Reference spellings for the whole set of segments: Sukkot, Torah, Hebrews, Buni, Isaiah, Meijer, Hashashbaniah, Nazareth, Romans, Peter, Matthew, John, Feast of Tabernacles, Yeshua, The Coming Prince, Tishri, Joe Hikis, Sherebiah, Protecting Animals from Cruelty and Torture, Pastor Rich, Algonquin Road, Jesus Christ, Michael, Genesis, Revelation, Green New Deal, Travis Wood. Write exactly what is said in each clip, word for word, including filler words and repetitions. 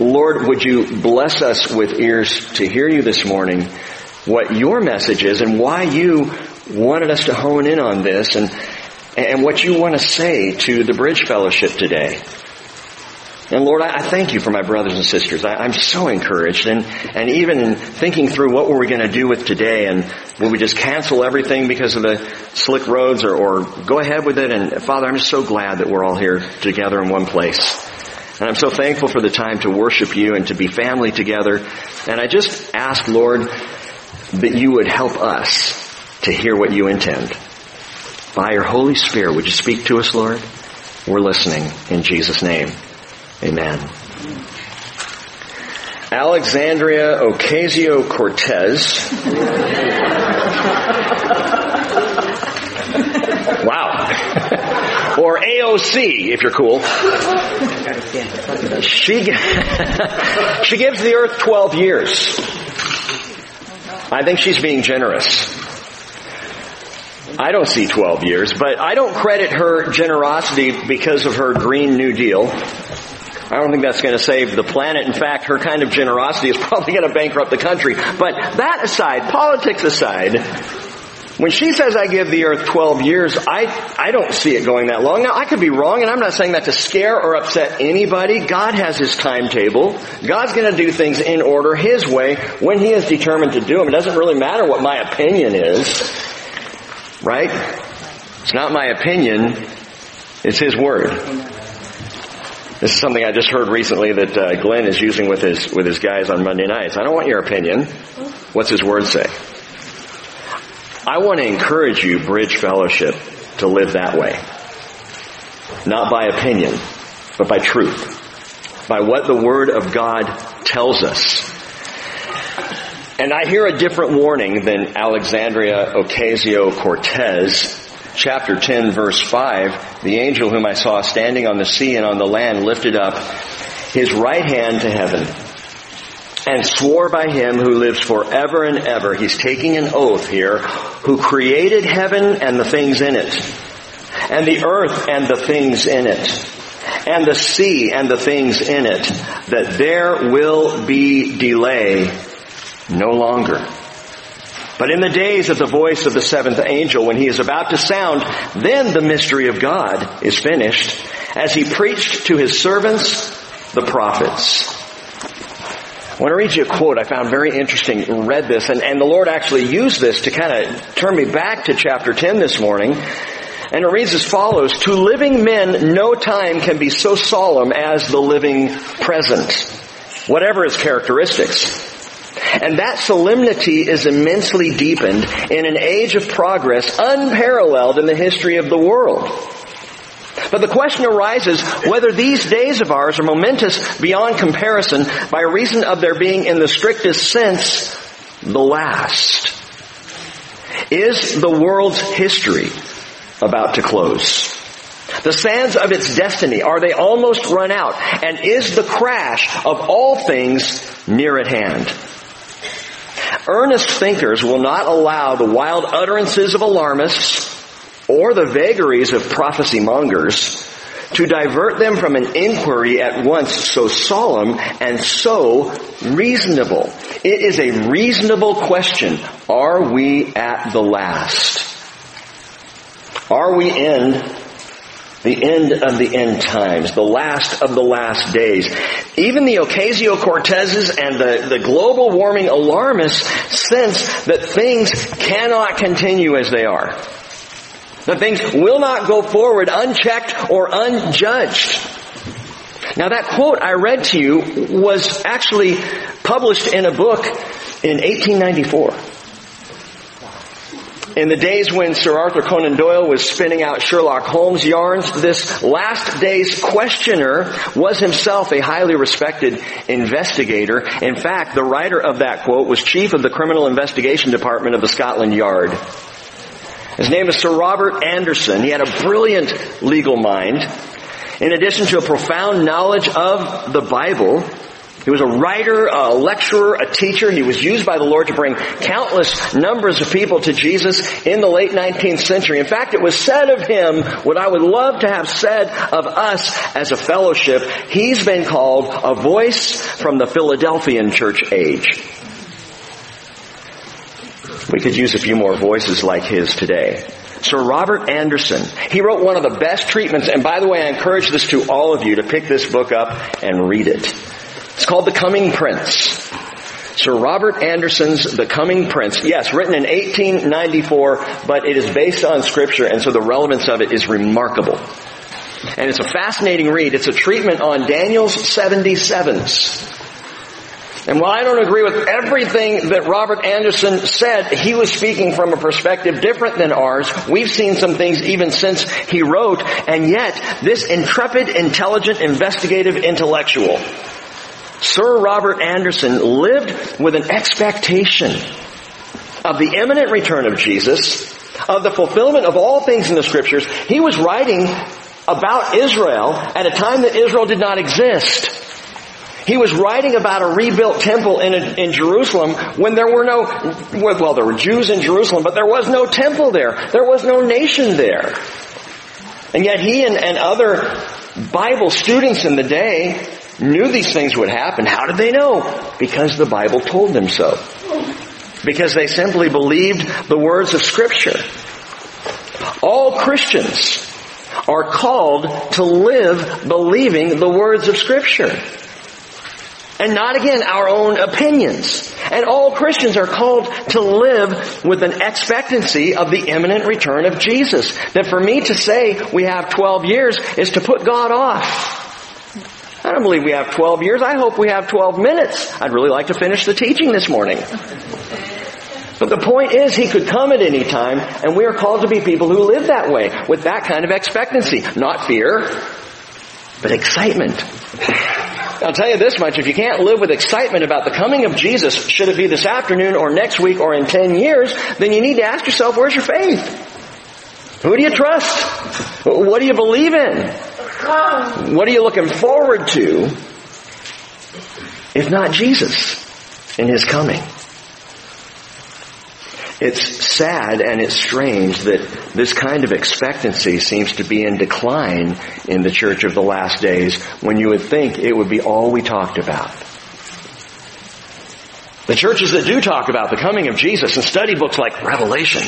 Lord, would you bless us with ears to hear you this morning, what your message is and why you wanted us to hone in on this and and what you want to say to the Bridge Fellowship today. And Lord, I thank you for my brothers and sisters. I, I'm so encouraged. And, and even in thinking through what were we going to do with today, and will we just cancel everything because of the slick roads, or, or go ahead with it? And Father, I'm just so glad that we're all here together in one place. And I'm so thankful for the time to worship you and to be family together. And I just ask, Lord, that you would help us to hear what you intend. By your Holy Spirit, would you speak to us, Lord? We're listening in Jesus' name. Amen. Alexandria Ocasio-Cortez. Wow. Or A O C, if you're cool. She, she gives the earth twelve years. I think she's being generous. I don't see twelve years, but I don't credit her generosity because of her Green New Deal. I don't think that's going to save the planet. In fact, her kind of generosity is probably going to bankrupt the country. But that aside, politics aside, when she says I give the earth twelve years, I, I don't see it going that long. Now, I could be wrong, and I'm not saying that to scare or upset anybody. God has his timetable. God's going to do things in order his way when he is determined to do them. It doesn't really matter what my opinion is, right? It's not my opinion. It's his word. This is something I just heard recently that uh, Glenn is using with his with his guys on Monday nights. I don't want your opinion. What's his word say? I want to encourage you, Bridge Fellowship, to live that way. Not by opinion, but by truth. By what the Word of God tells us. And I hear a different warning than Alexandria Ocasio-Cortez. Chapter ten, verse five, the angel whom I saw standing on the sea and on the land lifted up his right hand to heaven and swore by him who lives forever and ever. He's taking an oath here, who created heaven and the things in it, and the earth and the things in it, and the sea and the things in it, that there will be delay no longer. But in the days of the voice of the seventh angel, when he is about to sound, then the mystery of God is finished, as he preached to his servants, the prophets. I want to read you a quote I found very interesting. Read this, and, and the Lord actually used this to kind of turn me back to chapter ten this morning. And it reads as follows: to living men, no time can be so solemn as the living present, whatever its characteristics. And that solemnity is immensely deepened in an age of progress unparalleled in the history of the world. But the question arises whether these days of ours are momentous beyond comparison by reason of their being, in the strictest sense, the last. Is the world's history about to close? The sands of its destiny, are they almost run out? And is the crash of all things near at hand? Earnest thinkers will not allow the wild utterances of alarmists or the vagaries of prophecy mongers to divert them from an inquiry at once so solemn and so reasonable. It is a reasonable question. Are we at the last? Are we in the end of the end times, the last of the last days? Even the Ocasio-Cortezes and the, the global warming alarmists sense that things cannot continue as they are. That things will not go forward unchecked or unjudged. Now, that quote I read to you was actually published in a book in eighteen ninety-four. In the days when Sir Arthur Conan Doyle was spinning out Sherlock Holmes yarns, this last day's questioner was himself a highly respected investigator. In fact, the writer of that quote was chief of the Criminal Investigation Department of the Scotland Yard. His name is Sir Robert Anderson. He had a brilliant legal mind. In addition to a profound knowledge of the Bible, He was a writer, a lecturer, a teacher. He was used by the Lord to bring countless numbers of people to Jesus in the late nineteenth century. In fact, it was said of him what I would love to have said of us as a fellowship. He's been called a voice from the Philadelphian church age. We could use a few more voices like his today. Sir Robert Anderson, he wrote one of the best treatments, and by the way, I encourage this to all of you to pick this book up and read it. It's called The Coming Prince. Sir Robert Anderson's The Coming Prince. Yes, written in eighteen ninety-four, but it is based on Scripture, and so the relevance of it is remarkable. And it's a fascinating read. It's a treatment on Daniel's seventy-sevens. And while I don't agree with everything that Robert Anderson said, he was speaking from a perspective different than ours. We've seen some things even since he wrote, and yet this intrepid, intelligent, investigative intellectual, Sir Robert Anderson, lived with an expectation of the imminent return of Jesus, of the fulfillment of all things in the Scriptures. He was writing about Israel at a time that Israel did not exist. He was writing about a rebuilt temple in, in Jerusalem when there were no, well, there were Jews in Jerusalem, but there was no temple there. There was no nation there. And yet he and, and other Bible students in the day knew these things would happen. How did they know? Because the Bible told them so. Because they simply believed the words of Scripture. All Christians are called to live believing the words of Scripture. And not, again, our own opinions. And all Christians are called to live with an expectancy of the imminent return of Jesus. That for me to say we have twelve years is to put God off. I don't believe we have twelve years. I hope we have twelve minutes. I'd really like to finish the teaching this morning. But the point is, He could come at any time, and we are called to be people who live that way, with that kind of expectancy. Not fear, but excitement. I'll tell you this much, if you can't live with excitement about the coming of Jesus, should it be this afternoon or next week or in ten years, then you need to ask yourself, where's your faith? Who do you trust? What do you believe in? What are you looking forward to, if not Jesus in His coming? It's sad and it's strange that this kind of expectancy seems to be in decline in the church of the last days, when you would think it would be all we talked about. The churches that do talk about the coming of Jesus and study books like Revelation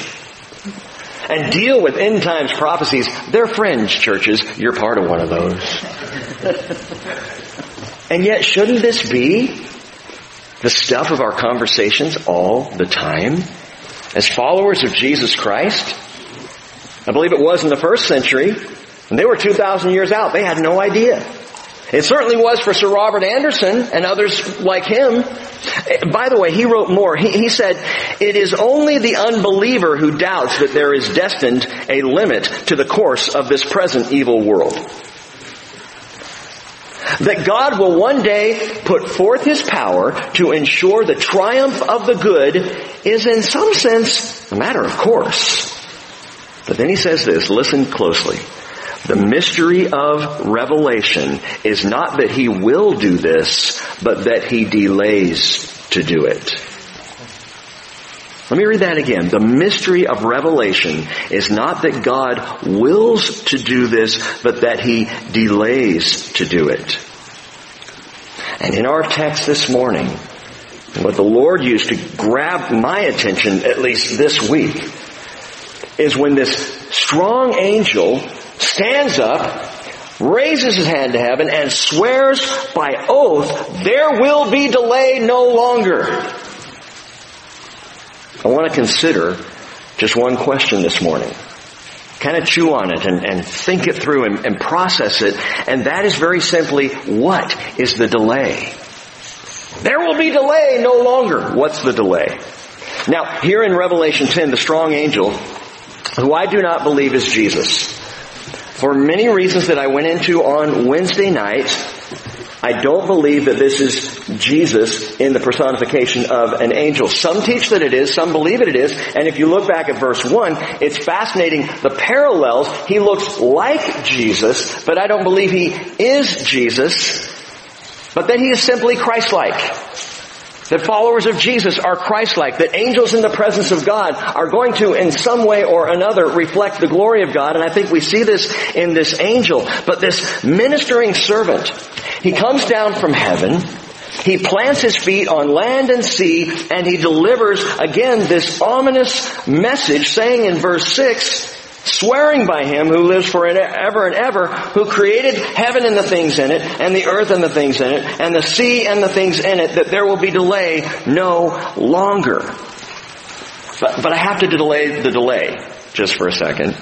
and deal with end times prophecies, they're fringe churches. You're part of one of those. And yet, shouldn't this be the stuff of our conversations all the time? As followers of Jesus Christ, I believe it was in the first century, and they were two thousand years out. They had no idea. It certainly was for Sir Robert Anderson and others like him. By the way, he wrote more. He, he said, "It is only the unbeliever who doubts that there is destined a limit to the course of this present evil world. That God will one day put forth His power to ensure the triumph of the good is in some sense a matter of course." But then he says this, listen closely. "The mystery of revelation is not that He will do this, but that He delays to do it." Let me read that again. "The mystery of revelation is not that God wills to do this, but that He delays to do it." And in our text this morning, what the Lord used to grab my attention, at least this week, is when this strong angel stands up, raises his hand to heaven, and swears by oath, "There will be delay no longer." I want to consider just one question this morning. Kind of chew on it and, and think it through and, and process it. And that is very simply, what is the delay? There will be delay no longer. What's the delay? Now, here in Revelation ten, the strong angel, who I do not believe is Jesus, for many reasons that I went into on Wednesday night, I don't believe that this is Jesus in the personification of an angel. Some teach that it is, some believe that it is, and if you look back at verse one, it's fascinating, the parallels. He looks like Jesus, but I don't believe He is Jesus. But then he is simply Christ-like. That followers of Jesus are Christ-like. That angels in the presence of God are going to, in some way or another, reflect the glory of God. And I think we see this in this angel. But this ministering servant, he comes down from heaven. He plants his feet on land and sea, and he delivers, again, this ominous message, saying in verse six, swearing by him who lives forever and ever, who created heaven and the things in it, and the earth and the things in it, and the sea and the things in it, that there will be delay no longer. But, but I have to delay the delay just for a second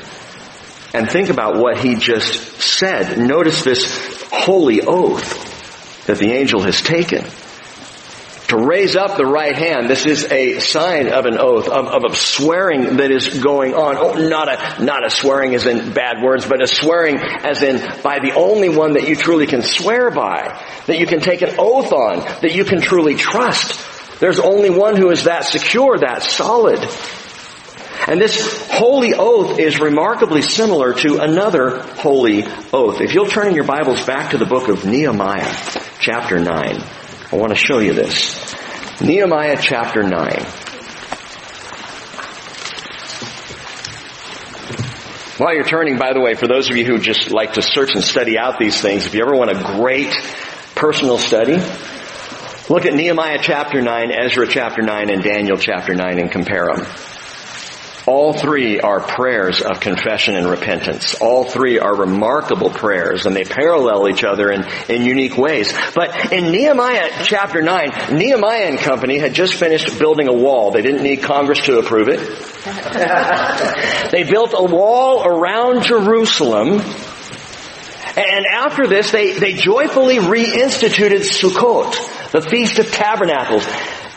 and think about what he just said. Notice this holy oath that the angel has taken. To raise up the right hand, this is a sign of an oath, of, of, of swearing that is going on. Oh, not a, not a swearing as in bad words, but a swearing as in by the only one that you truly can swear by, that you can take an oath on, that you can truly trust. There's only one who is that secure, that solid. And this holy oath is remarkably similar to another holy oath. If you'll turn in your Bibles back to the book of Nehemiah, chapter nine. I want to show you this. Nehemiah chapter nine. While you're turning, by the way, for those of you who just like to search and study out these things, if you ever want a great personal study, look at Nehemiah chapter nine, Ezra chapter nine, and Daniel chapter nine and compare them. All three are prayers of confession and repentance. All three are remarkable prayers, and they parallel each other in, in unique ways. But in Nehemiah chapter nine, Nehemiah and company had just finished building a wall. They didn't need Congress to approve it. They built a wall around Jerusalem. And after this, they, they joyfully reinstituted Sukkot, the Feast of Tabernacles.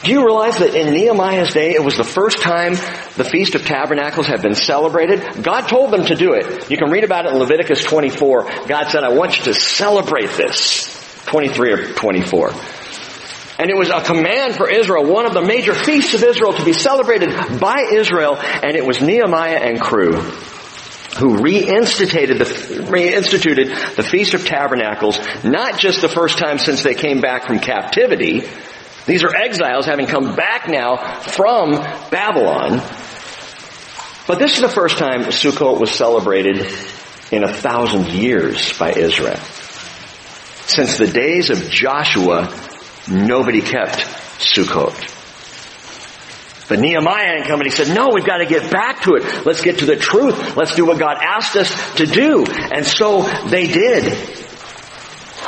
Do you realize that in Nehemiah's day, it was the first time the Feast of Tabernacles had been celebrated? God told them to do it. You can read about it in Leviticus twenty-four. God said, I want you to celebrate this. twenty-three or twenty-four. And it was a command for Israel, one of the major feasts of Israel, to be celebrated by Israel. And it was Nehemiah and crew who reinstituted the, reinstituted the Feast of Tabernacles, not just the first time since they came back from captivity. These are exiles having come back now from Babylon. But this is the first time Sukkot was celebrated in a thousand years by Israel. Since the days of Joshua, nobody kept Sukkot. But Nehemiah and company said, no, we've got to get back to it. Let's get to the truth. Let's do what God asked us to do. And so they did.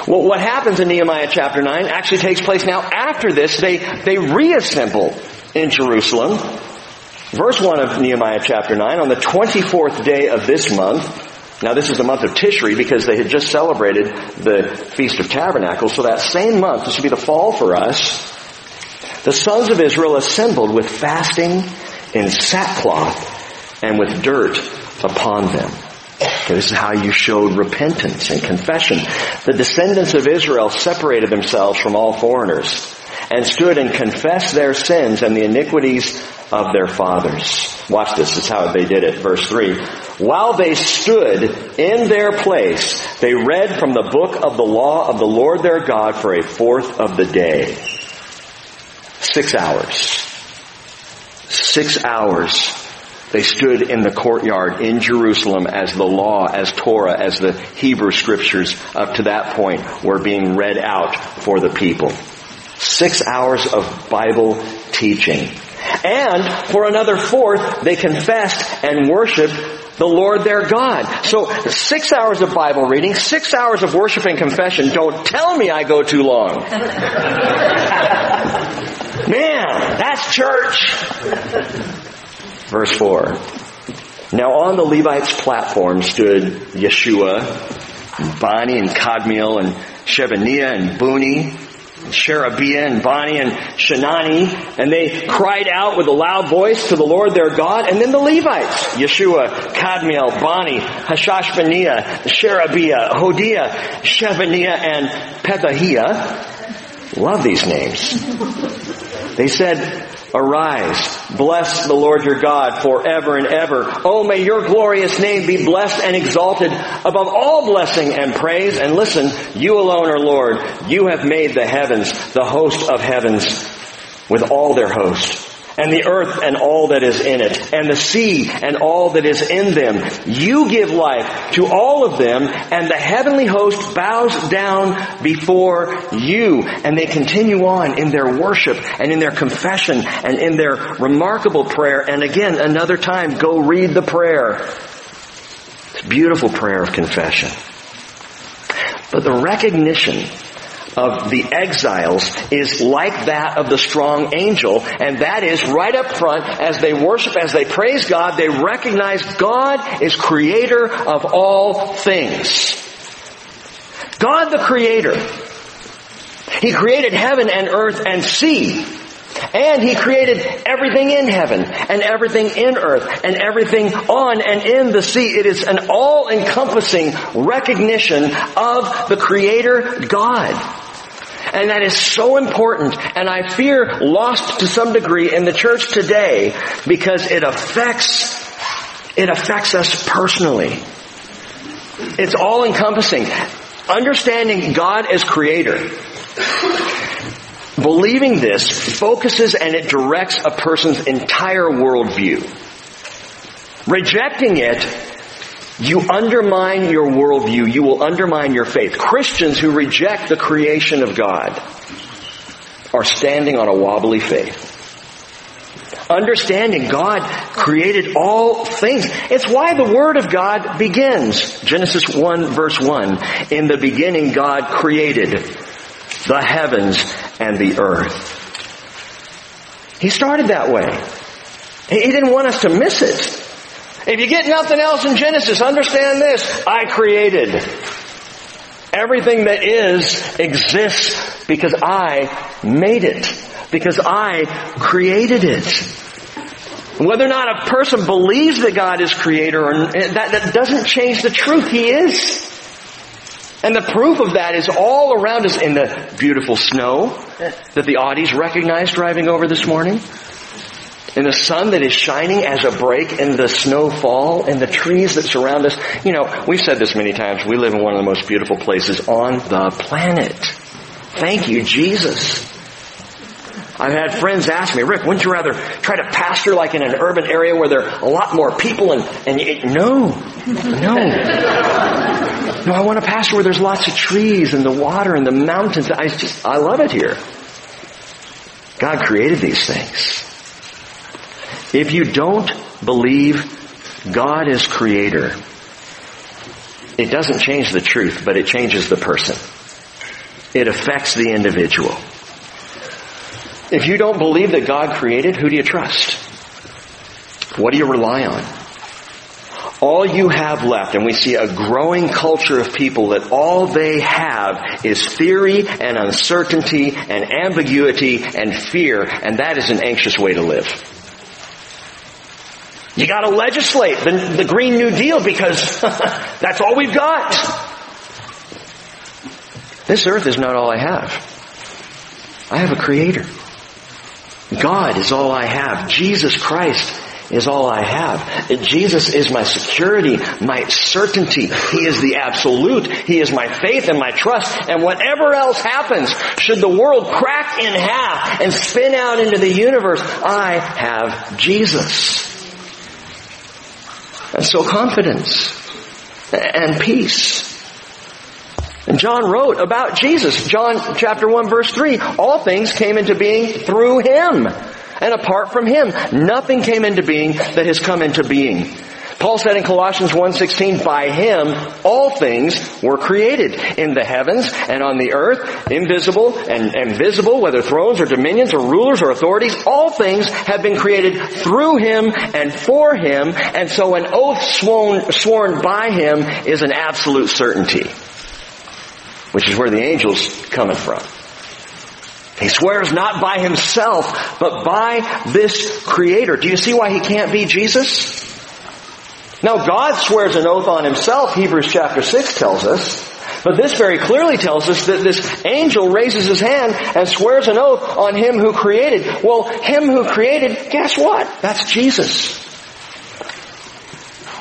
Well, what happens in Nehemiah chapter nine actually takes place now after this. They, they reassemble in Jerusalem. Verse one of Nehemiah chapter nine, on the twenty-fourth day of this month. Now this is the month of Tishri because they had just celebrated the Feast of Tabernacles. So that same month, this would be the fall for us. The sons of Israel assembled with fasting in sackcloth and with dirt upon them. Okay, this is how you showed repentance and confession. The descendants of Israel separated themselves from all foreigners and stood and confessed their sins and the iniquities of their fathers. Watch this. This is how they did it. Verse three. While they stood in their place, they read from the book of the law of the Lord their God for a fourth of the day. Six hours. Six hours. They stood in the courtyard in Jerusalem as the law, as Torah, as the Hebrew scriptures up to that point were being read out for the people. Six hours of Bible teaching. And for another fourth, they confessed and worshiped the Lord their God. So six hours of Bible reading, six hours of worship and confession. Don't tell me I go too long. Man, that's church. Verse four. Now on the Levites' platform stood Yeshua, Bani and Kadmiel, and Shevaniah and Buni, and Sherebiah and Bani and Shanani, and they cried out with a loud voice to the Lord their God. And then the Levites, Yeshua, Kadmiel, Bani, Hashashbaniah, Sherebiah, Hodiah, Shevaniah, and Pethahiah. Love these names. They said, "Arise, bless the Lord your God forever and ever. Oh, may your glorious name be blessed and exalted above all blessing and praise. And listen, you alone are Lord. You have made the heavens, the host of heavens, with all their host, and the earth and all that is in it, and the sea and all that is in them. You give life to all of them, and the heavenly host bows down before you." And they continue on in their worship and in their confession and in their remarkable prayer. And again, another time, go read the prayer. It's a beautiful prayer of confession. But the recognition of the exiles is like that of the strong angel, and that is right up front. As they worship, as they praise God, they recognize God is creator of all things. God the creator. He created heaven and earth and sea, and He created everything in heaven and everything in earth and everything on and in the sea. It is an all-encompassing recognition of the creator God. And that is so important, and I fear lost to some degree in the church today, because it affects, it affects us personally. It's all-encompassing. Understanding God as creator, believing this, focuses and it directs a person's entire worldview. Rejecting it, you undermine your worldview. You will undermine your faith. Christians who reject the creation of God are standing on a wobbly faith. Understanding God created all things. It's why the Word of God begins. Genesis one verse one. In the beginning God created the heavens and the earth. He started that way. He didn't want us to miss it. If you get nothing else in Genesis, understand this. I created. Everything that is exists because I made it. Because I created it. Whether or not a person believes that God is creator, or that, that doesn't change the truth. He is. And the proof of that is all around us in the beautiful snow that the Audis recognized driving over this morning, in the sun that is shining as a break in the snowfall, in the trees that surround us. You know, we've said this many times, we live in one of the most beautiful places on the planet. Thank you, Jesus. I've had friends ask me, "Rick, wouldn't you rather try to pastor like in an urban area where there are a lot more people?" And, and you, no, no. No, I want a pasture where there's lots of trees and the water and the mountains. I just, I love it here. God created these things. If you don't believe God is creator, it doesn't change the truth, but it changes the person. It affects the individual. If you don't believe that God created, who do you trust? What do you rely on? All you have left, and we see a growing culture of people that all they have is theory and uncertainty and ambiguity and fear, and that is an anxious way to live. You gotta legislate the, the Green New Deal because that's all we've got. This earth is not all I have. I have a creator. God is all I have. Jesus Christ is all I have. Jesus is my security, my certainty. He is the absolute. He is my faith and my trust. And whatever else happens, should the world crack in half and spin out into the universe, I have Jesus. And so confidence and peace. And John wrote about Jesus. John chapter one verse three, all things came into being through Him. And apart from Him, nothing came into being that has come into being. Paul said in Colossians one sixteen, by Him all things were created in the heavens and on the earth, invisible and, and visible, whether thrones or dominions or rulers or authorities. All things have been created through Him and for Him. And so an oath sworn, sworn by Him is an absolute certainty, which is where the angel's coming from. He swears not by himself, but by this creator. Do you see why he can't be Jesus? Now, God swears an oath on himself, Hebrews chapter six tells us. But this very clearly tells us that this angel raises his hand and swears an oath on him who created. Well, him who created, guess what? That's Jesus.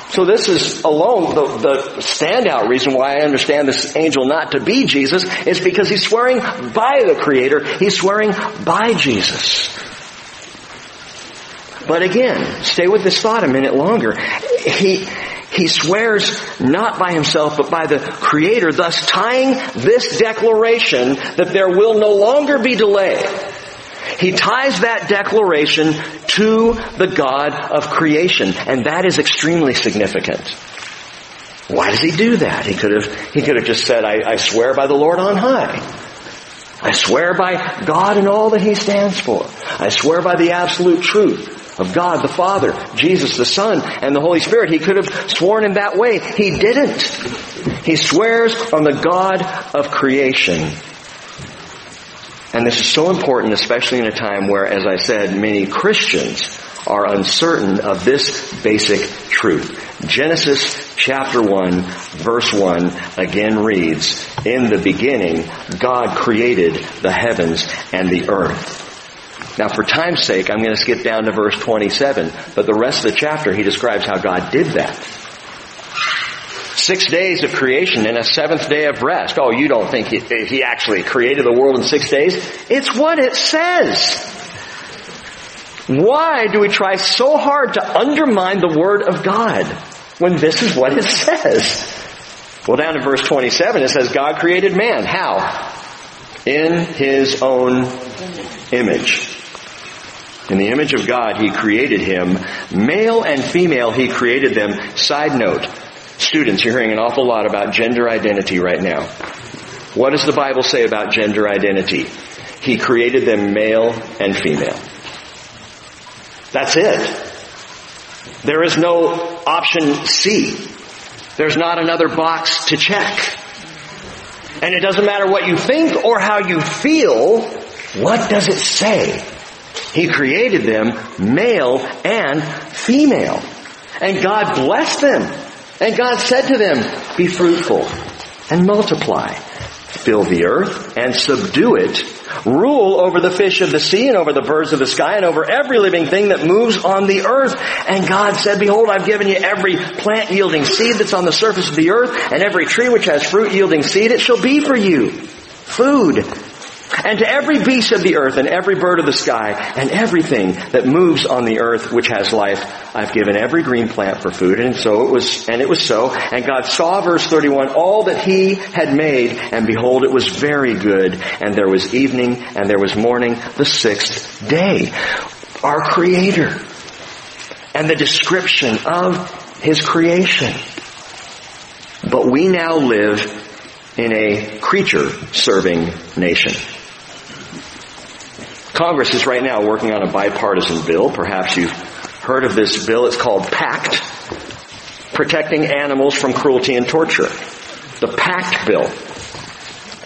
So this is alone the, the standout reason why I understand this angel not to be Jesus is because he's swearing by the Creator. He's swearing by Jesus. But again, stay with this thought a minute longer. He, he swears not by himself, but by the Creator, thus tying this declaration that there will no longer be delay. He ties that declaration to the God of creation, and that is extremely significant. Why does he do that? He could have, he could have just said, I, I swear by the Lord on high. I swear by God and all that He stands for. I swear by the absolute truth of God the Father, Jesus the Son, and the Holy Spirit. He could have sworn in that way. He didn't. He swears on the God of creation. And this is so important, especially in a time where, as I said, many Christians are uncertain of this basic truth. Genesis chapter one, verse one, again reads, "In the beginning, God created the heavens and the earth." Now, for time's sake, I'm going to skip down to verse twenty-seven, but the rest of the chapter, he describes how God did that. Six days of creation and a seventh day of rest. Oh, you don't think he, he actually created the world in six days? It's what it says. Why do we try so hard to undermine the Word of God when this is what it says? Well, down in verse twenty-seven, it says, God created man. How? In His own image. In the image of God, He created him. Male and female, He created them. Side note, students, you're hearing an awful lot about gender identity right now. What does the Bible say about gender identity? He created them male and female. That's it. There is no option C. There's not another box to check. And it doesn't matter what you think or how you feel. What does it say? He created them male and female. And God blessed them. And God said to them, be fruitful and multiply. Fill the earth and subdue it. Rule over the fish of the sea and over the birds of the sky and over every living thing that moves on the earth. And God said, behold, I've given you every plant yielding seed that's on the surface of the earth and every tree which has fruit yielding seed. It shall be for you food. And to every beast of the earth and every bird of the sky and everything that moves on the earth which has life, I've given every green plant for food. And so it was, and it was so. And God saw, verse thirty-one, all that He had made, and behold, it was very good. And there was evening, and there was morning, the sixth day. Our Creator and the description of His creation. But we now live in a creature-serving nation. Congress is right now working on a bipartisan bill. Perhaps you've heard of this bill. It's called PACT, Protecting Animals from Cruelty and Torture. The PACT bill.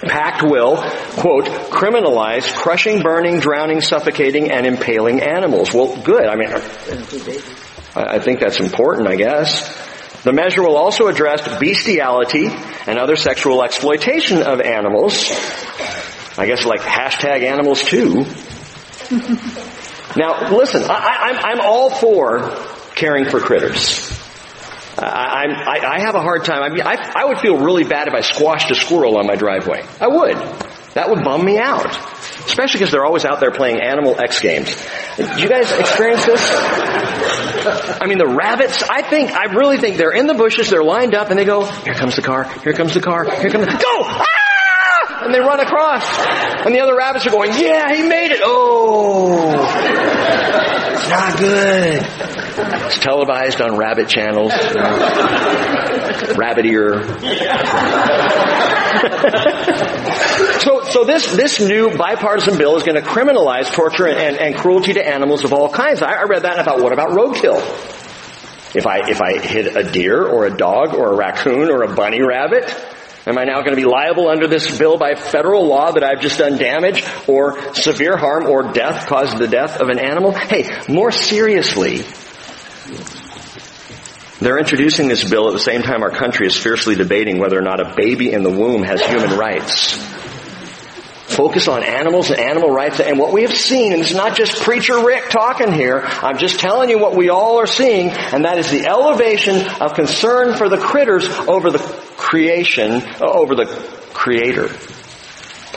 PACT will, quote, criminalize crushing, burning, drowning, suffocating, and impaling animals. Well, good. I mean, I think that's important, I guess. The measure will also address bestiality and other sexual exploitation of animals. I guess like hashtag animals too. Now, listen, I, I, I'm all for caring for critters. I, I, I have a hard time. I mean, I, I would feel really bad if I squashed a squirrel on my driveway. I would. That would bum me out. Especially because they're always out there playing Animal X games. Do you guys experience this? I mean, the rabbits, I think, I really think they're in the bushes, they're lined up, and they go, here comes the car, here comes the car, here comes the car. Go! Ah! And they run across. And the other rabbits are going, yeah, he made it. Oh. It's not good. It's televised on rabbit channels. You know. Rabbit ear. So, so this, this new bipartisan bill is going to criminalize torture and, and, and cruelty to animals of all kinds. I, I read that and I thought, what about roadkill? If I, if I hit a deer or a dog or a raccoon or a bunny rabbit, am I now going to be liable under this bill by federal law that I've just done damage or severe harm or death caused the death of an animal? Hey, more seriously, They're introducing this bill at the same time our country is fiercely debating whether or not a baby in the womb has human rights. Focus on animals and animal rights. And what we have seen, and it's not just Preacher Rick talking here, I'm just telling you what we all are seeing, and that is the elevation of concern for the critters over the creation, over the Creator.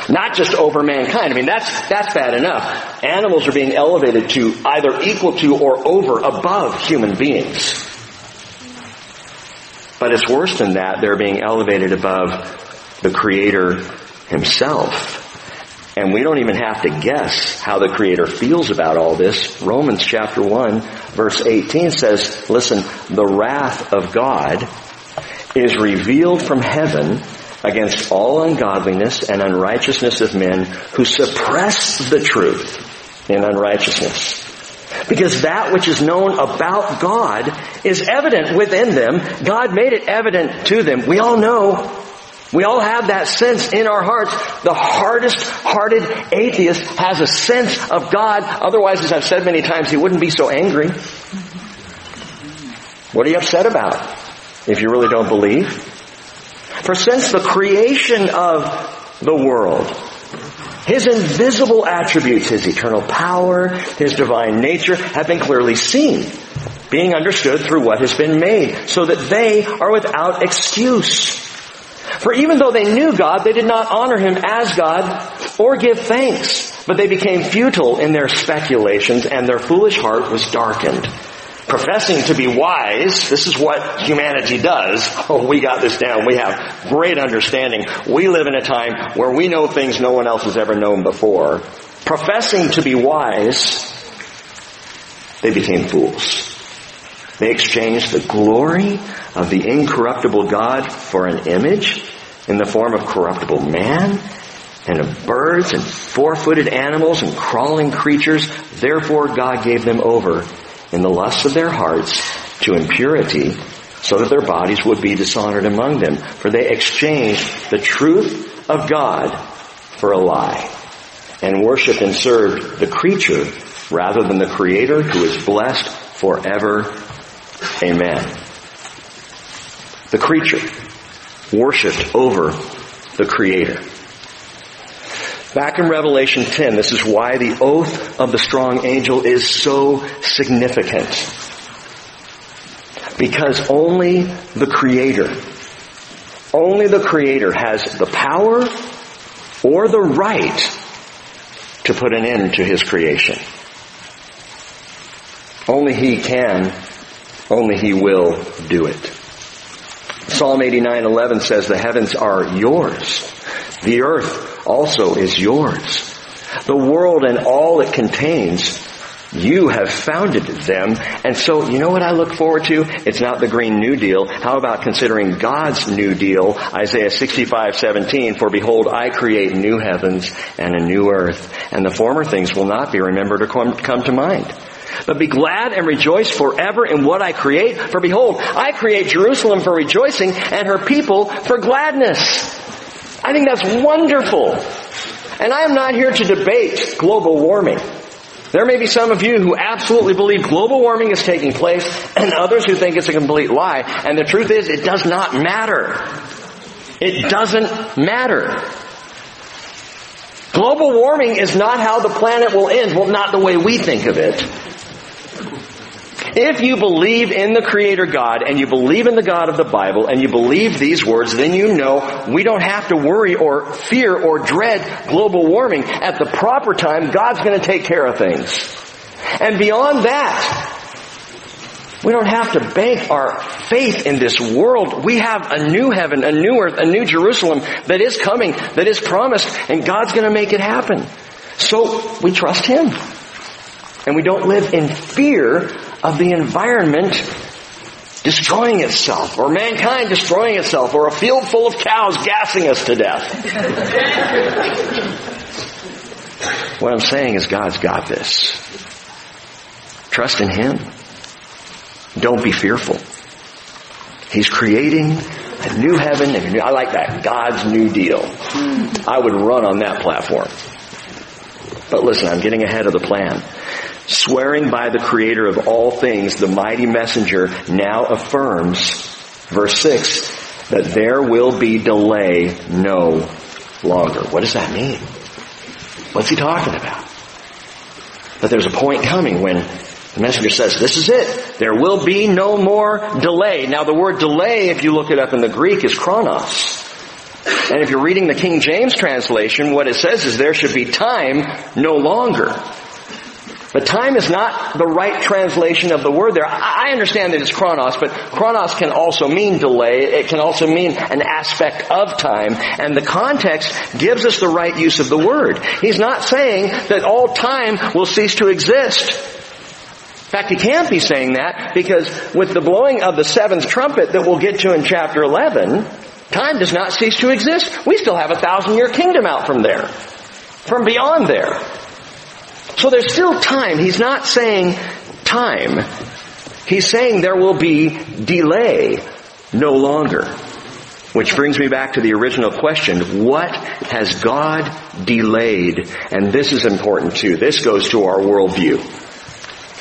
Not just over mankind. I mean, that's that's bad enough. Animals are being elevated to either equal to or over, above human beings. But it's worse than that. They're being elevated above the Creator himself. And we don't even have to guess how the Creator feels about all this. Romans chapter one, verse eighteen says, listen, the wrath of God is revealed from heaven against all ungodliness and unrighteousness of men who suppress the truth in unrighteousness. Because that which is known about God is evident within them. God made it evident to them. We all know. We all have that sense in our hearts. The hardest-hearted atheist has a sense of God. Otherwise, as I've said many times, he wouldn't be so angry. What are you upset about if you really don't believe? For since the creation of the world, His invisible attributes, His eternal power, His divine nature, have been clearly seen, being understood through what has been made, so that they are without excuse. For even though they knew God, they did not honor Him as God or give thanks, but they became futile in their speculations, and their foolish heart was darkened. Professing to be wise, this is what humanity does. Oh, we got this down. We have great understanding. We live in a time where we know things no one else has ever known before. Professing to be wise, they became fools. They exchanged the glory of the incorruptible God for an image in the form of corruptible man, and of birds and four-footed animals and crawling creatures. Therefore God gave them over in the lusts of their hearts to impurity, so that their bodies would be dishonored among them. For they exchanged the truth of God for a lie, and worshiped and served the creature rather than the Creator, who is blessed forever. Amen. The creature worshipped over the Creator. Back in Revelation ten, this is why the oath of the strong angel is so significant. Because only the Creator, only the Creator has the power or the right to put an end to His creation. Only He can, only He will do it. Psalm eighty-nine eleven says, the heavens are yours, the earth also is yours. The world and all it contains, you have founded them. And so, you know what I look forward to? It's not the Green New Deal. How about considering God's New Deal? Isaiah sixty-five seventeen, for behold, I create new heavens and a new earth, and the former things will not be remembered or come to mind. But be glad and rejoice forever in what I create, for behold, I create Jerusalem for rejoicing and her people for gladness. I think that's wonderful. And I am not here to debate global warming. There may be some of you who absolutely believe global warming is taking place, and others who think it's a complete lie. And the truth is, it does not matter. It doesn't matter. Global warming is not how the planet will end. Well, not the way we think of it. If you believe in the Creator God, and you believe in the God of the Bible, and you believe these words, then you know we don't have to worry or fear or dread global warming. At the proper time, God's going to take care of things. And beyond that, we don't have to bank our faith in this world. We have a new heaven, a new earth, a new Jerusalem that is coming, that is promised, and God's going to make it happen. So we trust Him. And we don't live in fear of the environment destroying itself, or mankind destroying itself, or a field full of cows gassing us to death. What I'm saying is God's got this. Trust in Him. Don't be fearful. He's creating a new heaven and a new... I like that. God's New Deal. I would run on that platform. But listen, I'm getting ahead of the plan. swearing by the Creator of all things, the mighty messenger now affirms, verse six, that there will be delay no longer. What does that mean? What's he talking about? That there's a point coming when the messenger says, this is it. There will be no more delay. Now the word delay, if you look it up in the Greek, is chronos. And if you're reading the King James translation, what it says is there should be time no longer. But time is not the right translation of the word there. I understand that it's chronos, but chronos can also mean delay. It can also mean an aspect of time. And the context gives us the right use of the word. He's not saying that all time will cease to exist. In fact, he can't be saying that, because with the blowing of the seventh trumpet that we'll get to in chapter eleven, time does not cease to exist. We still have a thousand-year kingdom out from there, from beyond there. So there's still time. He's not saying time. He's saying there will be delay no longer. Which brings me back to the original question. What has God delayed? And this is important too. This goes to our worldview.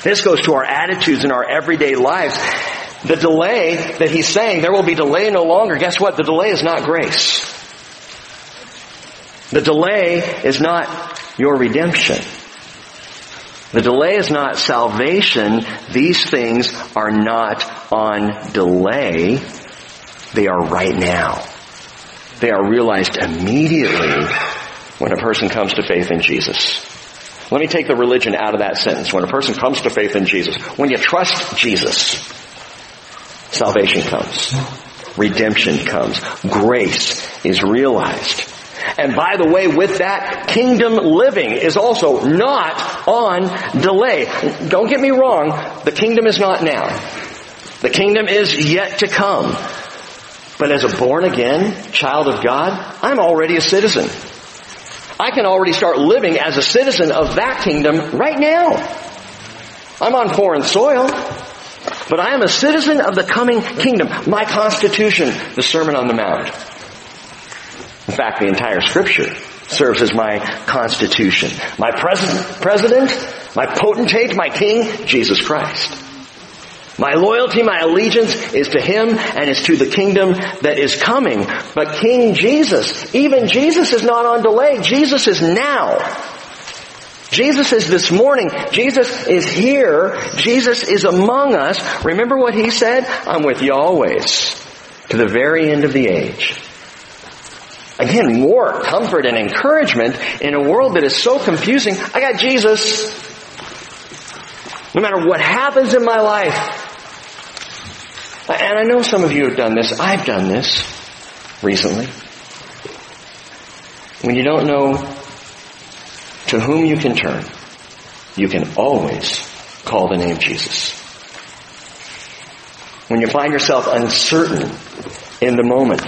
This goes to our attitudes in our everyday lives. The delay that he's saying, there will be delay no longer. Guess what? The delay is not grace. The delay is not your redemption. The delay is not salvation. These things are not on delay. They are right now. They are realized immediately when a person comes to faith in Jesus. Let me take the religion out of that sentence. When a person comes to faith in Jesus, when you trust Jesus, salvation comes. Redemption comes. Grace is realized. And by the way, with that, kingdom living is also not on delay. Don't get me wrong, the kingdom is not now. The kingdom is yet to come. But as a born-again child of God, I'm already a citizen. I can already start living as a citizen of that kingdom right now. I'm on foreign soil, but I am a citizen of the coming kingdom. My constitution, the Sermon on the Mount. In fact, the entire Scripture serves as my constitution. My president, president, my potentate, my king, Jesus Christ. My loyalty, my allegiance is to Him and is to the kingdom that is coming. But King Jesus, even Jesus is not on delay. Jesus is now. Jesus is this morning. Jesus is here. Jesus is among us. Remember what He said? I'm with you always to the very end of the age. Again, more comfort and encouragement in a world that is so confusing. I got Jesus. No matter what happens in my life. And I know some of you have done this. I've done this recently. When you don't know to whom you can turn, you can always call the name Jesus. When you find yourself uncertain in the moment,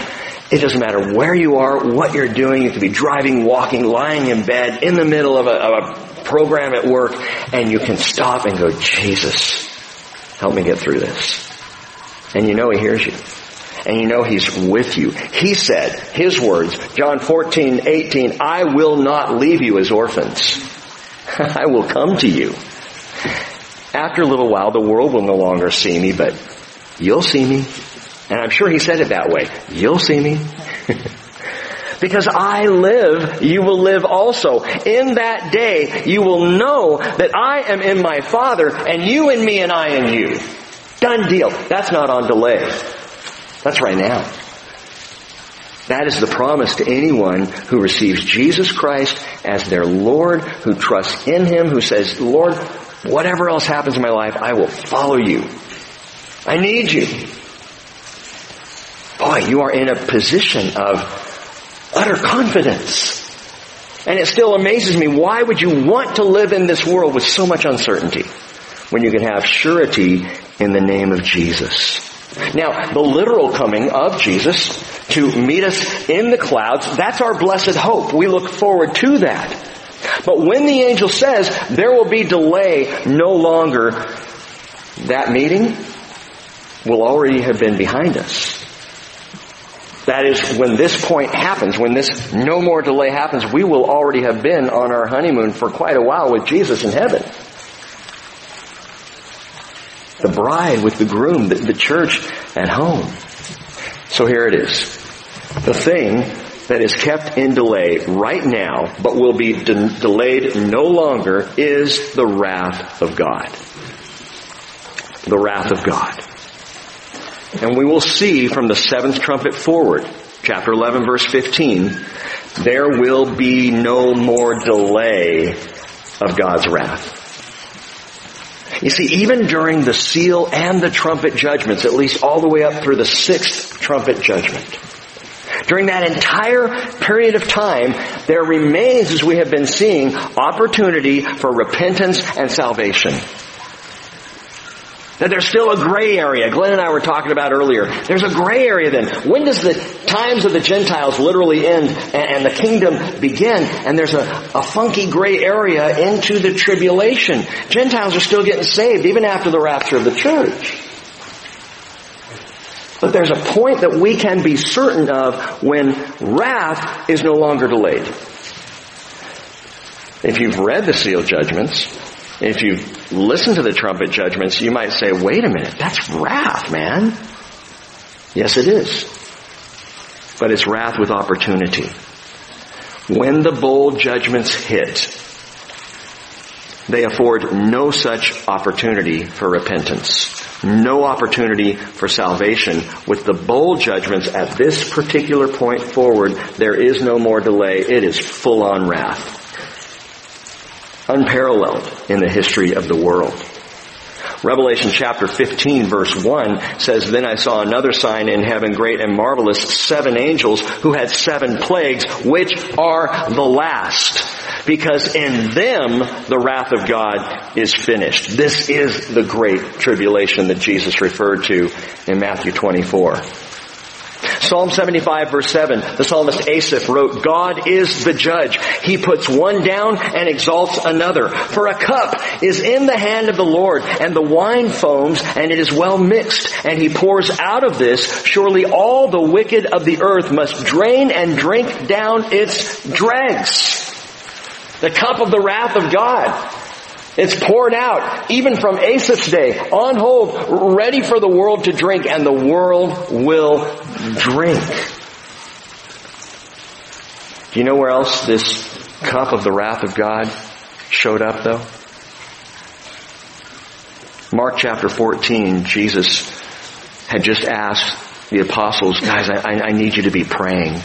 it doesn't matter where you are, what you're doing. You could be driving, walking, lying in bed, in the middle of a, of a program at work, and you can stop and go, Jesus, help me get through this. And you know He hears you. And you know He's with you. He said, His words, John fourteen eighteen, I will not leave you as orphans. I will come to you. After a little while, the world will no longer see me, but you'll see me. And I'm sure He said it that way. You'll see me. Because I live, you will live also. In that day, you will know that I am in my Father, and you in me, and I in you. Done deal. That's not on delay. That's right now. That is the promise to anyone who receives Jesus Christ as their Lord, who trusts in Him, who says, Lord, whatever else happens in my life, I will follow you. I need you. Boy, you are in a position of utter confidence. And it still amazes me, why would you want to live in this world with so much uncertainty when you can have surety in the name of Jesus? Now, the literal coming of Jesus to meet us in the clouds, that's our blessed hope. We look forward to that. But when the angel says, there will be delay no longer, that meeting will already have been behind us. That is, when this point happens, when this no more delay happens, we will already have been on our honeymoon for quite a while with Jesus in heaven. the bride with the groom, the, the church at home. So here it is. The thing that is kept in delay right now, but will be de- delayed no longer, is the wrath of God. The wrath of God. And we will see from the seventh trumpet forward, chapter eleven, verse fifteen, there will be no more delay of God's wrath. You see, even during the seal and the trumpet judgments, at least all the way up through the sixth trumpet judgment, during that entire period of time, there remains, as we have been seeing, opportunity for repentance and salvation. Now, there's still a gray area. Glenn and I were talking about earlier. There's a gray area then. When does the times of the Gentiles literally end and, and the kingdom begin? And there's a, a funky gray area into the tribulation. Gentiles are still getting saved even after the rapture of the church. But there's a point that we can be certain of when wrath is no longer delayed. If you've read the seal judgments, if you listen to the trumpet judgments, you might say, wait a minute, that's wrath, man. Yes, it is. But it's wrath with opportunity. When the bold judgments hit, they afford no such opportunity for repentance, no opportunity for salvation. With the bold judgments at this particular point forward, there is no more delay. It is full-on wrath. Unparalleled in the history of the world. Revelation chapter fifteen verse one says, "Then I saw another sign in heaven, great and marvelous, seven angels who had seven plagues, which are the last, because in them the wrath of God is finished." This is the great tribulation that Jesus referred to in Matthew twenty-four. Psalm seventy-five verse seven, the psalmist Asaph wrote, "God is the judge. He puts one down and exalts another. For a cup is in the hand of the Lord, and the wine foams, and it is well mixed. And he pours out of this. Surely all the wicked of the earth must drain and drink down its dregs." The cup of the wrath of God. It's poured out, even from Asaph's day, on hold, ready for the world to drink, and the world will drink. Do you know where else this cup of the wrath of God showed up, though? Mark chapter fourteen, Jesus had just asked the apostles, guys, I, I need you to be praying.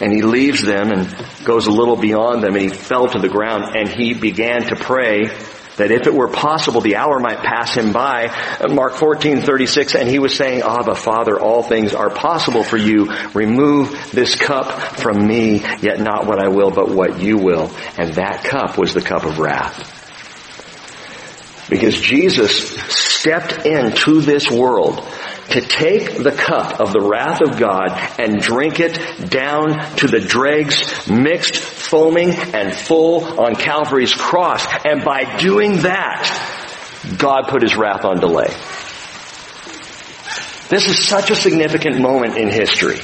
And he leaves them and goes a little beyond them, and he fell to the ground, and he began to pray that if it were possible, the hour might pass him by. Mark fourteen thirty-six, and he was saying, "Abba, Father, all things are possible for you. Remove this cup from me, yet not what I will, but what you will." And that cup was the cup of wrath. Because Jesus stepped into this world to take the cup of the wrath of God and drink it down to the dregs, mixed, foaming, and full on Calvary's cross. And by doing that, God put his wrath on delay. This is such a significant moment in history.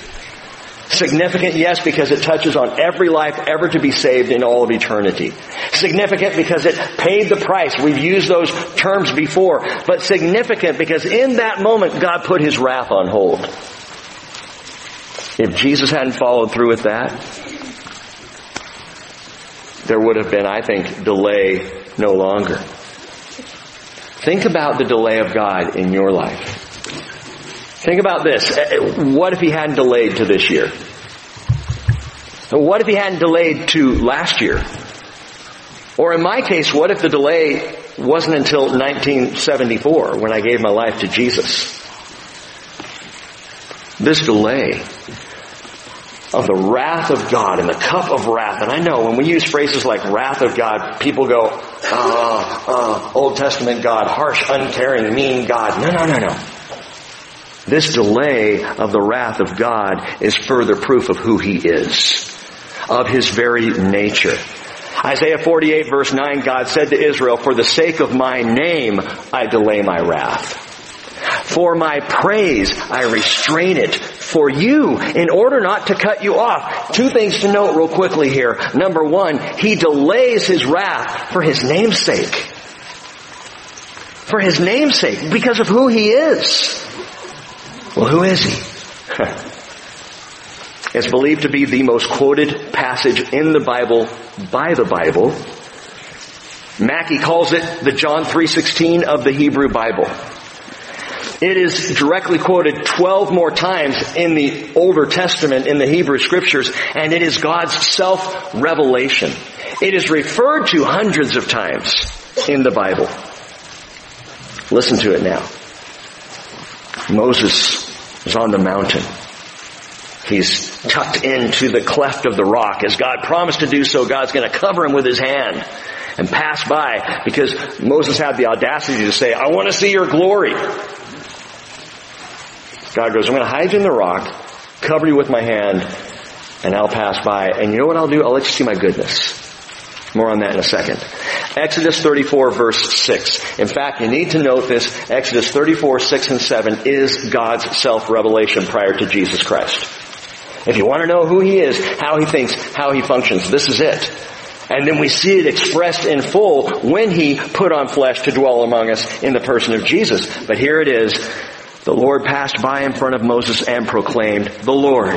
Significant, yes, because it touches on every life ever to be saved in all of eternity. Significant because it paid the price. We've used those terms before. But significant because in that moment, God put his wrath on hold. If Jesus hadn't followed through with that, there would have been, I think, delay no longer. Think about the delay of God in your life. Think about this. What if he hadn't delayed to this year? What if he hadn't delayed to last year? Or in my case, what if the delay wasn't until nineteen seventy-four when I gave my life to Jesus? This delay of the wrath of God and the cup of wrath. And I know when we use phrases like wrath of God, people go, oh, oh, Old Testament God, harsh, uncaring, mean God. No, no, no, no. This delay of the wrath of God is further proof of who he is, of his very nature. Isaiah forty-eight verse nine, God said to Israel, "For the sake of my name, I delay my wrath. For my praise, I restrain it for you in order not to cut you off." Two things to note real quickly here. Number one, he delays his wrath for his name's sake. for His name's sake, because of who He is. Well, who is He? It's believed to be the most quoted passage in the Bible by the Bible. Mackey calls it the John three sixteen of the Hebrew Bible. It is directly quoted twelve more times in the Older Testament, in the Hebrew Scriptures, and it is God's self-revelation. It is referred to hundreds of times in the Bible. Listen to it now. Moses is on the mountain. He's tucked into the cleft of the rock. As God promised to do so, God's going to cover him with His hand and pass by, because Moses had the audacity to say, I want to see your glory. God goes, I'm going to hide you in the rock, cover you with my hand, and I'll pass by. And you know what I'll do? I'll let you see my goodness. More on that in a second. Exodus thirty-four, verse six. In fact, you need to note this. Exodus thirty-four, six and seven is God's self-revelation prior to Jesus Christ. If you want to know who He is, how He thinks, how He functions, this is it. And then we see it expressed in full when He put on flesh to dwell among us in the person of Jesus. But here it is. The Lord passed by in front of Moses and proclaimed, the Lord,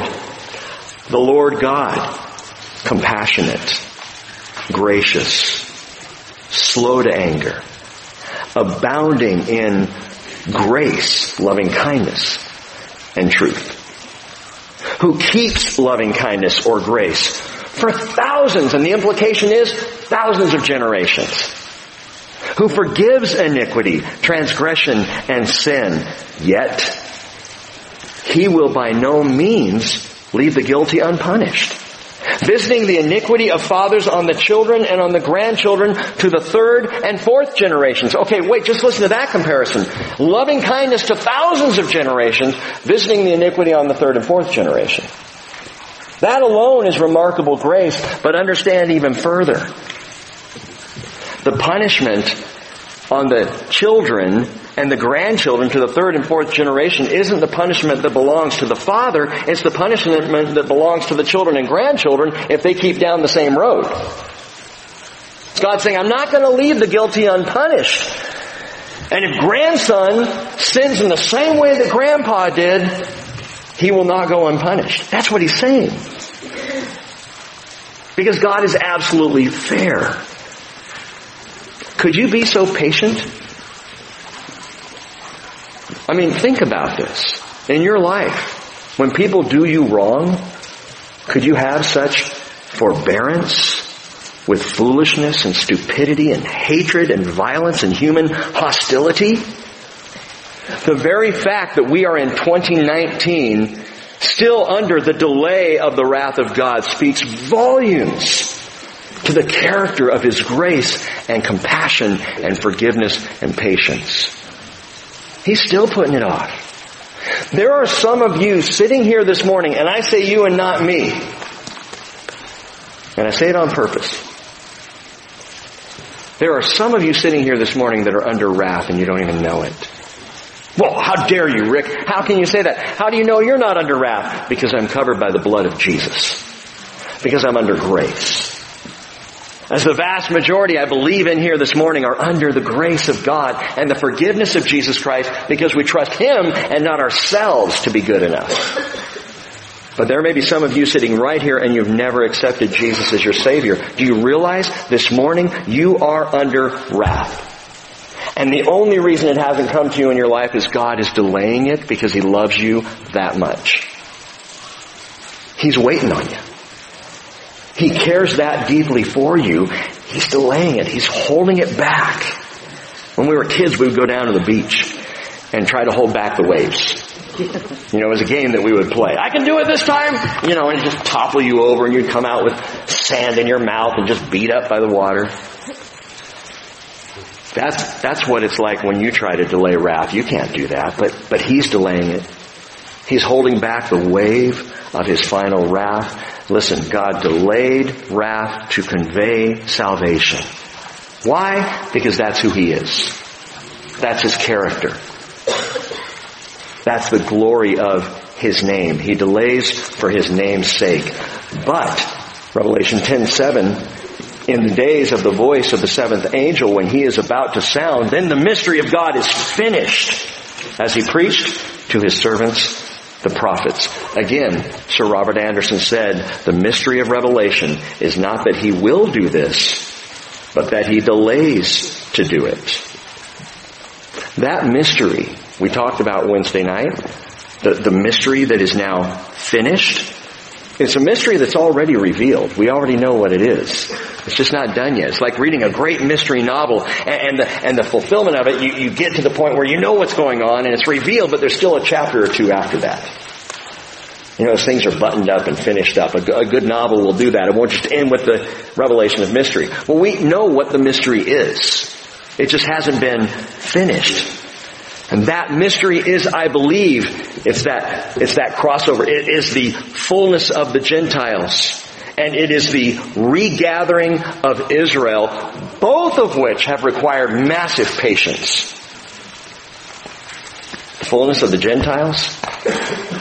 the Lord God, compassionate, gracious, slow to anger, abounding in grace, loving kindness, and truth, who keeps loving kindness or grace for thousands, and the implication is thousands of generations, who forgives iniquity, transgression, and sin, yet He will by no means leave the guilty unpunished, visiting the iniquity of fathers on the children and on the grandchildren to the third and fourth generations. Okay, wait, just listen to that comparison. Loving kindness to thousands of generations, visiting the iniquity on the third and fourth generation. That alone is remarkable grace, but understand even further. The punishment on the children and the grandchildren to the third and fourth generation isn't the punishment that belongs to the father. It's the punishment that belongs to the children and grandchildren if they keep down the same road. It's God saying, I'm not going to leave the guilty unpunished. And if grandson sins in the same way that grandpa did, he will not go unpunished. That's what He's saying. Because God is absolutely fair. Could you be so patient? I mean, think about this. In your life, when people do you wrong, could you have such forbearance with foolishness and stupidity and hatred and violence and human hostility? The very fact that we are in twenty nineteen, still under the delay of the wrath of God, speaks volumes to the character of His grace and compassion and forgiveness and patience. He's still putting it off. There are some of you sitting here this morning, and I say you and not me. And I say it on purpose. There are some of you sitting here this morning that are under wrath and you don't even know it. Well, how dare you, Rick? How can you say that? How do you know you're not under wrath? Because I'm covered by the blood of Jesus. Because I'm under grace. As the vast majority I believe in here this morning are under the grace of God and the forgiveness of Jesus Christ, because we trust Him and not ourselves to be good enough. But there may be some of you sitting right here and you've never accepted Jesus as your Savior. Do you realize this morning you are under wrath? And the only reason it hasn't come to you in your life is God is delaying it because He loves you that much. He's waiting on you. He cares that deeply for you. He's delaying it. He's holding it back. When we were kids, we would go down to the beach and try to hold back the waves. You know, it was a game that we would play. I can do it this time! You know, and just topple you over and you'd come out with sand in your mouth and just beat up by the water. That's, that's what it's like when you try to delay wrath. You can't do that, but, but He's delaying it. He's holding back the wave of His final wrath. Listen, God delayed wrath to convey salvation. Why? Because that's who He is. That's His character. That's the glory of His name. He delays for His name's sake. But, Revelation ten seven in the days of the voice of the seventh angel when he is about to sound, then the mystery of God is finished, as he preached to his servants, the prophets. Again, Sir Robert Anderson said, the mystery of Revelation is not that he will do this, but that he delays to do it. That mystery we talked about Wednesday night, the, the mystery that is now finished, it's a mystery that's already revealed. We already know what it is. It's just not done yet. It's like reading a great mystery novel, and, and, the, and the fulfillment of it, you, you get to the point where you know what's going on, and it's revealed, but there's still a chapter or two after that. You know, as things are buttoned up and finished up, a, a good novel will do that. It won't just end with the revelation of mystery. Well, we know what the mystery is. It just hasn't been finished. And that mystery is, I believe, it's that, it's that crossover. It is the fullness of the Gentiles. And it is the regathering of Israel, both of which have required massive patience. The fullness of the Gentiles.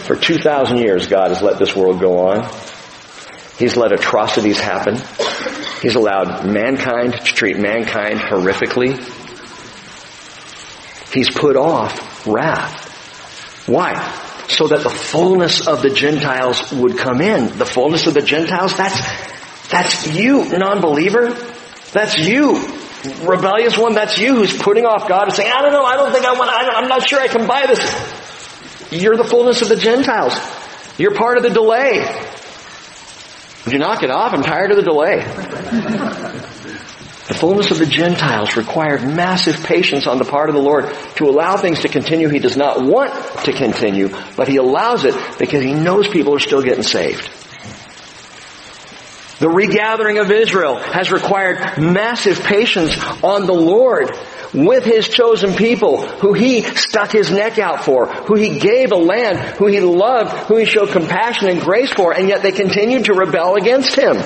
For two thousand years, God has let this world go on. He's let atrocities happen. He's allowed mankind to treat mankind horrifically. He's put off wrath. Why? So that the fullness of the Gentiles would come in. The fullness of the Gentiles, that's that's you, non-believer. That's you, rebellious one. That's you who's putting off God and saying, I don't know, I don't think I want, I I'm not sure I can buy this. You're the fullness of the Gentiles. You're part of the delay. Would you knock it off? I'm tired of the delay. The fullness of the Gentiles required massive patience on the part of the Lord to allow things to continue. He does not want to continue, but He allows it because He knows people are still getting saved. The regathering of Israel has required massive patience on the Lord with His chosen people, who He stuck His neck out for, who He gave a land, who He loved, who He showed compassion and grace for, and yet they continued to rebel against Him.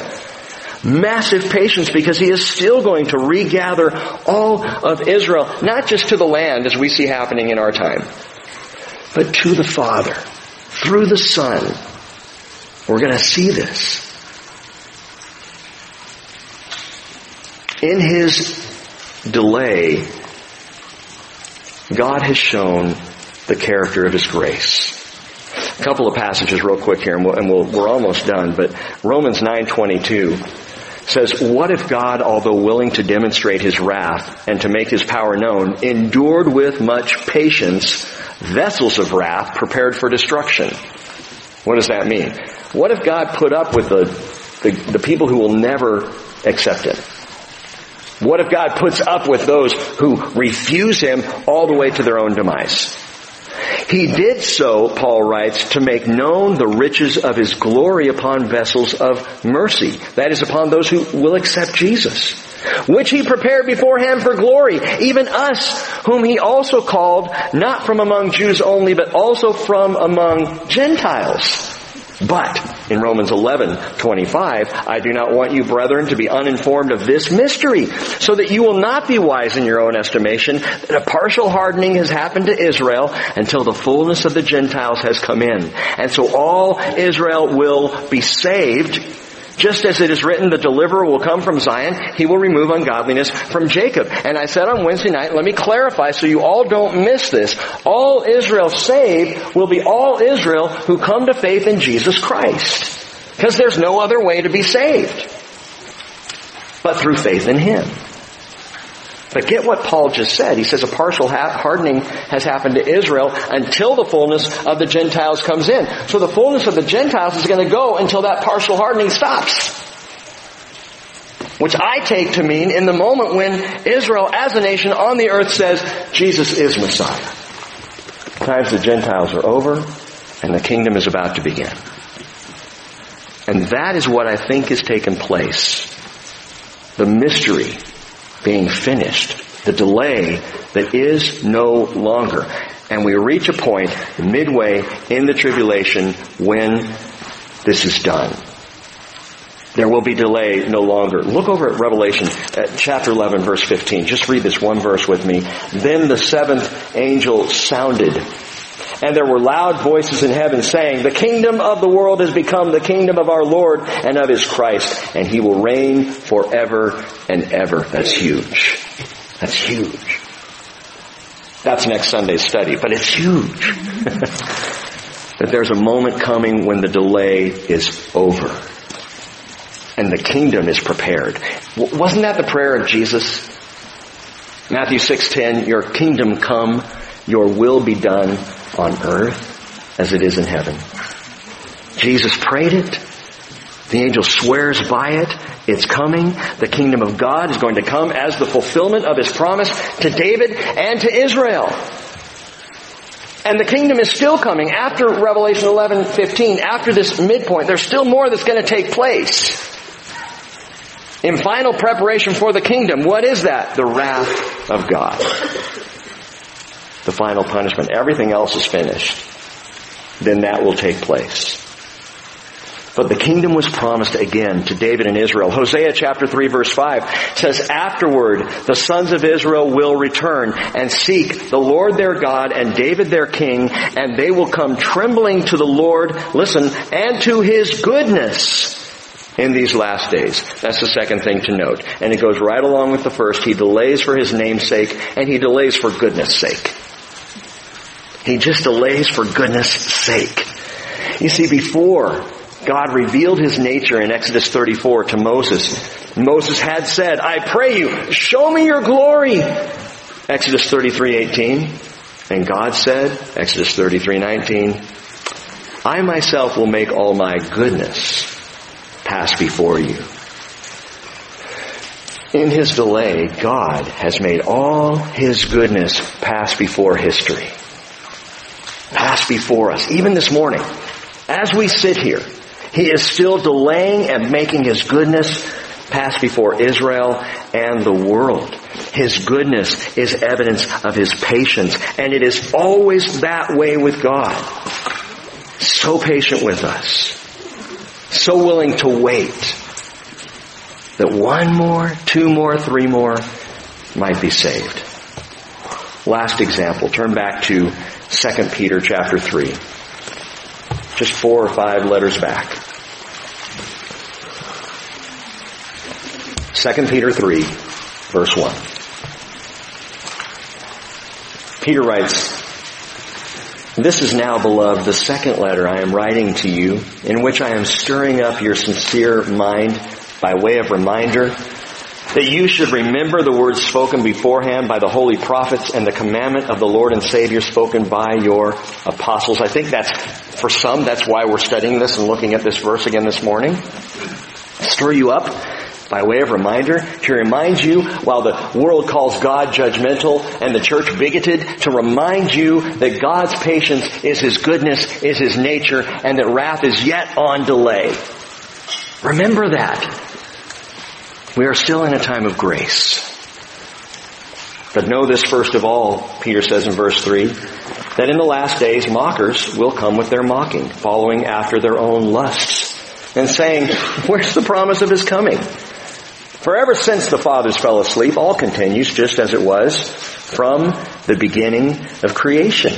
Massive patience, because He is still going to regather all of Israel, not just to the land as we see happening in our time, but to the Father, through the Son. We're going to see this. In His delay, God has shown the character of His grace. A couple of passages real quick here, and, we'll, and we'll, we're almost done, but Romans nine twenty-two says, what if God, although willing to demonstrate His wrath and to make His power known, endured with much patience vessels of wrath prepared for destruction? What does that mean? What if God put up with the, the, the people who will never accept Him? What if God puts up with those who refuse Him all the way to their own demise? He did so, Paul writes, to make known the riches of His glory upon vessels of mercy. That is, upon those who will accept Jesus, which He prepared beforehand for glory, even us, whom He also called, not from among Jews only, but also from among Gentiles. But, in Romans eleven twenty-five, I do not want you, brethren, to be uninformed of this mystery, so that you will not be wise in your own estimation, that a partial hardening has happened to Israel until the fullness of the Gentiles has come in. And so all Israel will be saved. Just as it is written, the deliverer will come from Zion, he will remove ungodliness from Jacob. And I said on Wednesday night, let me clarify so you all don't miss this. All Israel saved will be all Israel who come to faith in Jesus Christ. Because there's no other way to be saved but through faith in Him. But get what Paul just said. He says a partial hardening has happened to Israel until the fullness of the Gentiles comes in. So the fullness of the Gentiles is going to go until that partial hardening stops. Which I take to mean in the moment when Israel as a nation on the earth says, Jesus is Messiah. The times the Gentiles are over and the kingdom is about to begin. And that is what I think has taken place. The mystery being finished, the delay that is no longer. And we reach a point midway in the tribulation when this is done. There will be delay no longer. Look over at Revelation at chapter eleven, verse fifteen. Just read this one verse with me. Then the seventh angel sounded, And there were loud voices in heaven saying, "The kingdom of the world has become the kingdom of our Lord and of His Christ, and He will reign forever and ever." That's huge. That's huge. That's next Sunday's study, but it's huge. That there's a moment coming when the delay is over. And the kingdom is prepared. W- wasn't that the prayer of Jesus? Matthew six ten, "Your kingdom come, your will be done on earth as it is in heaven." Jesus prayed it. The angel swears by it. It's coming. The kingdom of God is going to come as the fulfillment of His promise to David and to Israel. And the kingdom is still coming after Revelation eleven fifteen, after this midpoint. There's still more that's going to take place. In final preparation for the kingdom, what is that? The wrath of God. The final punishment. Everything else is finished. Then that will take place. But the kingdom was promised again to David and Israel. Hosea chapter three verse five says, "Afterward, the sons of Israel will return and seek the Lord their God and David their king, and they will come trembling to the Lord," listen, "and to His goodness in these last days." That's the second thing to note. And it goes right along with the first. He delays for His name's sake, and He delays for goodness' sake. He just delays for goodness' sake. You see, before God revealed His nature in Exodus thirty-four to Moses, Moses had said, "I pray you, show me your glory." Exodus thirty-three eighteen. And God said, Exodus thirty-three nineteen, "I myself will make all my goodness pass before you." In His delay, God has made all His goodness pass before history. Pass before us. Even this morning, as we sit here, He is still delaying and making His goodness pass before Israel and the world. His goodness is evidence of His patience, and it is always that way with God. So patient with us. So willing to wait that one more, two more, three more might be saved. Last example. Turn back to Second Peter chapter three. Just four or five letters back. Second Peter three, verse one. Peter writes, "This is now, beloved, the second letter I am writing to you, in which I am stirring up your sincere mind by way of reminder, that you should remember the words spoken beforehand by the holy prophets and the commandment of the Lord and Savior spoken by your apostles." I think that's, for some, that's why we're studying this and looking at this verse again this morning. Stir you up by way of reminder, to remind you, while the world calls God judgmental and the church bigoted, to remind you that God's patience is His goodness, is His nature, and that wrath is yet on delay. Remember that. We are still in a time of grace. But know this first of all, Peter says in verse three, that in the last days mockers will come with their mocking, following after their own lusts, and saying, "Where's the promise of His coming? For ever since the fathers fell asleep, all continues just as it was from the beginning of creation."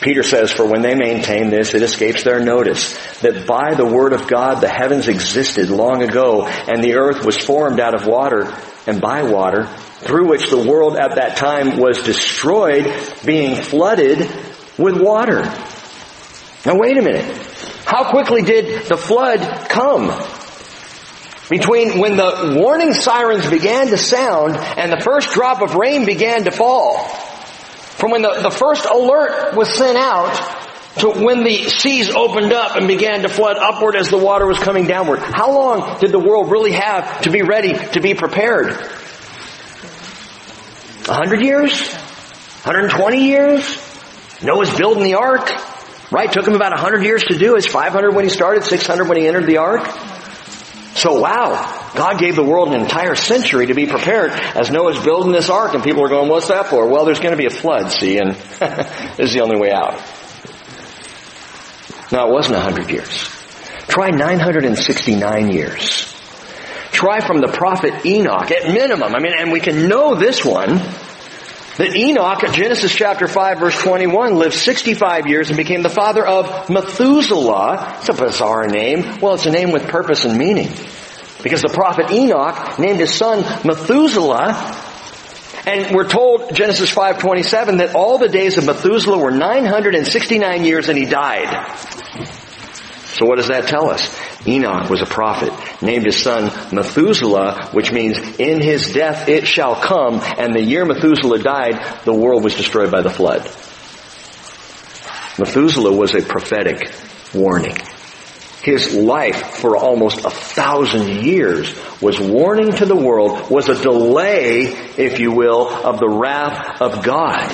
Peter says, "For when they maintain this, it escapes their notice, that by the word of God the heavens existed long ago, and the earth was formed out of water and by water, through which the world at that time was destroyed, being flooded with water." Now wait a minute. How quickly did the flood come? Between when the warning sirens began to sound and the first drop of rain began to fall, from when the, the first alert was sent out to when the seas opened up and began to flood upward as the water was coming downward. How long did the world really have to be ready, to be prepared? A hundred years? one hundred twenty years? Noah's building the ark, right? Took him about a hundred years to do. It's five hundred when he started, six hundred when he entered the ark. So wow, God gave the world an entire century to be prepared as Noah's building this ark, and people are going, "What's that for?" Well, there's going to be a flood, see, and this is the only way out. No, it wasn't one hundred years. Try nine hundred sixty-nine years. Try from the prophet Enoch, at minimum. I mean, and we can know this one, That Enoch, Genesis chapter five, verse twenty-one, lived sixty-five years and became the father of Methuselah. It's a bizarre name. Well, it's a name with purpose and meaning. Because the prophet Enoch named his son Methuselah. And we're told, Genesis five twenty-seven, that all the days of Methuselah were nine hundred sixty-nine years and he died. So what does that tell us? Enoch was a prophet, named his son Methuselah, which means in his death it shall come, and the year Methuselah died, the world was destroyed by the flood. Methuselah was a prophetic warning. His life for almost a thousand years was warning to the world, was a delay, if you will, of the wrath of God.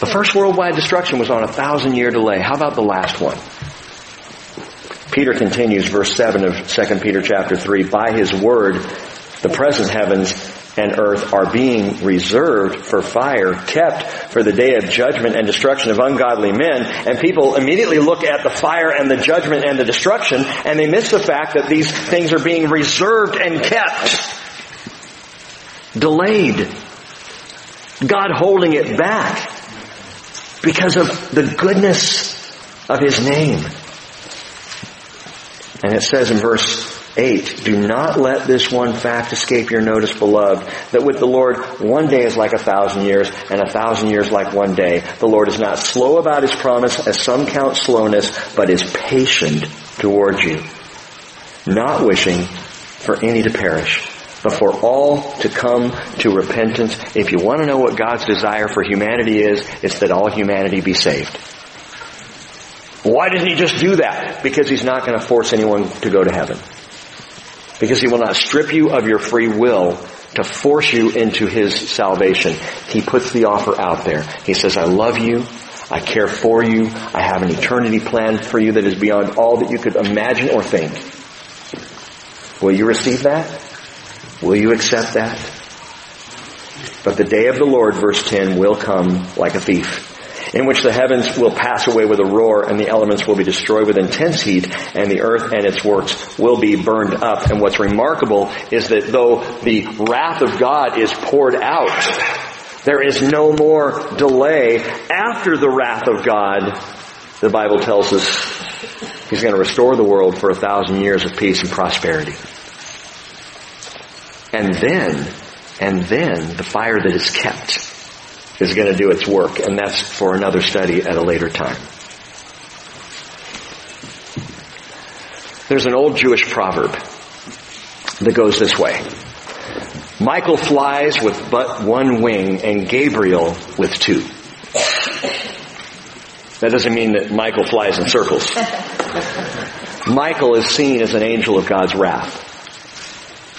The first worldwide destruction was on a thousand year delay. How about the last one? Peter continues, verse seven of Second Peter chapter three, by his word, the present heavens and earth are being reserved for fire, kept for the day of judgment and destruction of ungodly men. And people immediately look at the fire and the judgment and the destruction, and they miss the fact that these things are being reserved and kept. Delayed. God holding it back because of the goodness of His name. And it says in verse eight, do not let this one fact escape your notice, beloved, that with the Lord one day is like a thousand years, and a thousand years like one day. The Lord is not slow about His promise, as some count slowness, but is patient toward you, not wishing for any to perish, but for all to come to repentance. If you want to know what God's desire for humanity is, it's that all humanity be saved. Why didn't He just do that? Because He's not going to force anyone to go to heaven. Because He will not strip you of your free will to force you into His salvation. He puts the offer out there. He says, I love you. I care for you. I have an eternity planned for you that is beyond all that you could imagine or think. Will you receive that? Will you accept that? But the day of the Lord, verse ten, will come like a thief, in which the heavens will pass away with a roar, and the elements will be destroyed with intense heat, and the earth and its works will be burned up. And what's remarkable is that though the wrath of God is poured out, there is no more delay. After the wrath of God, the Bible tells us He's going to restore the world for a thousand years of peace and prosperity. And then, and then the fire that is kept is going to do its work, and that's for another study at a later time. There's an old Jewish proverb that goes this way. Michael flies with but one wing, and Gabriel with two. That doesn't mean that Michael flies in circles. Michael is seen as an angel of God's wrath.